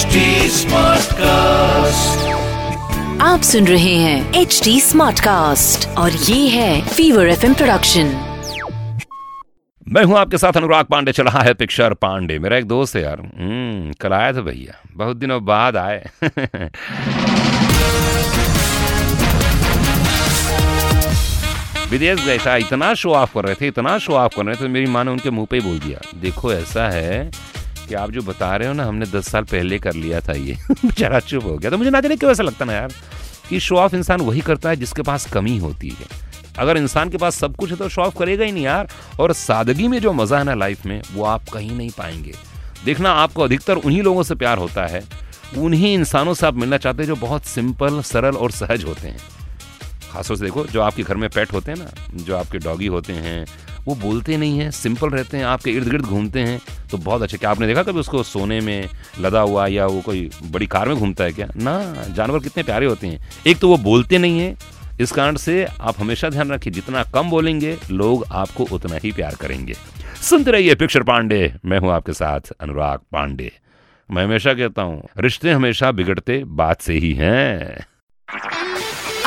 HD Smartcast। आप सुन रहे हैं HD Smartcast और ये है फीवर FM प्रोडक्शन। मैं हूँ आपके साथ अनुराग पांडे। चल रहा है पिक्चर पांडे। मेरा एक दोस्त है यार, कल आया था भैया, बहुत दिनों बाद आए। विदेश गए था, इतना शो ऑफ कर रहे थे, तो मेरी माँ ने उनके मुंह पे ही बोल दिया, देखो ऐसा है कि आप जो बता रहे हो ना, हमने 10 साल पहले कर लिया था ये। बेचारा चुप हो गया। तो मुझे ना जाने क्यों ऐसा लगता ना यार कि शो ऑफ इंसान वही करता है जिसके पास कमी होती है। अगर इंसान के पास सब कुछ है तो शो ऑफ करेगा ही नहीं यार। और सादगी में जो मज़ा है ना लाइफ में, वो आप कहीं नहीं पाएंगे। देखना, आपको अधिकतर उन्हीं लोगों से प्यार होता है, उन्हीं इंसानों से आप मिलना चाहते हैं जो बहुत सिंपल, सरल और सहज होते हैं। खासतौर से देखो, जो आपके घर में पेट होते हैं ना, जो आपके डॉगी होते हैं, वो बोलते नहीं हैं, सिंपल रहते हैं, आपके इर्द गिर्द घूमते हैं तो बहुत अच्छा। क्या आपने देखा कभी उसको सोने में लदा हुआ या वो कोई बड़ी कार में घूमता है क्या? ना, जानवर कितने प्यारे होते हैं। एक तो वो बोलते नहीं हैं, इस कारण से आप हमेशा ध्यान रखिए, जितना कम बोलेंगे लोग आपको उतना ही प्यार करेंगे। सुनते रहिए पिक्चर पांडे। मैं हूँ आपके साथ अनुराग पांडे। मैं हमेशा कहता हूँ, रिश्ते हमेशा बिगड़ते बात से ही हैं।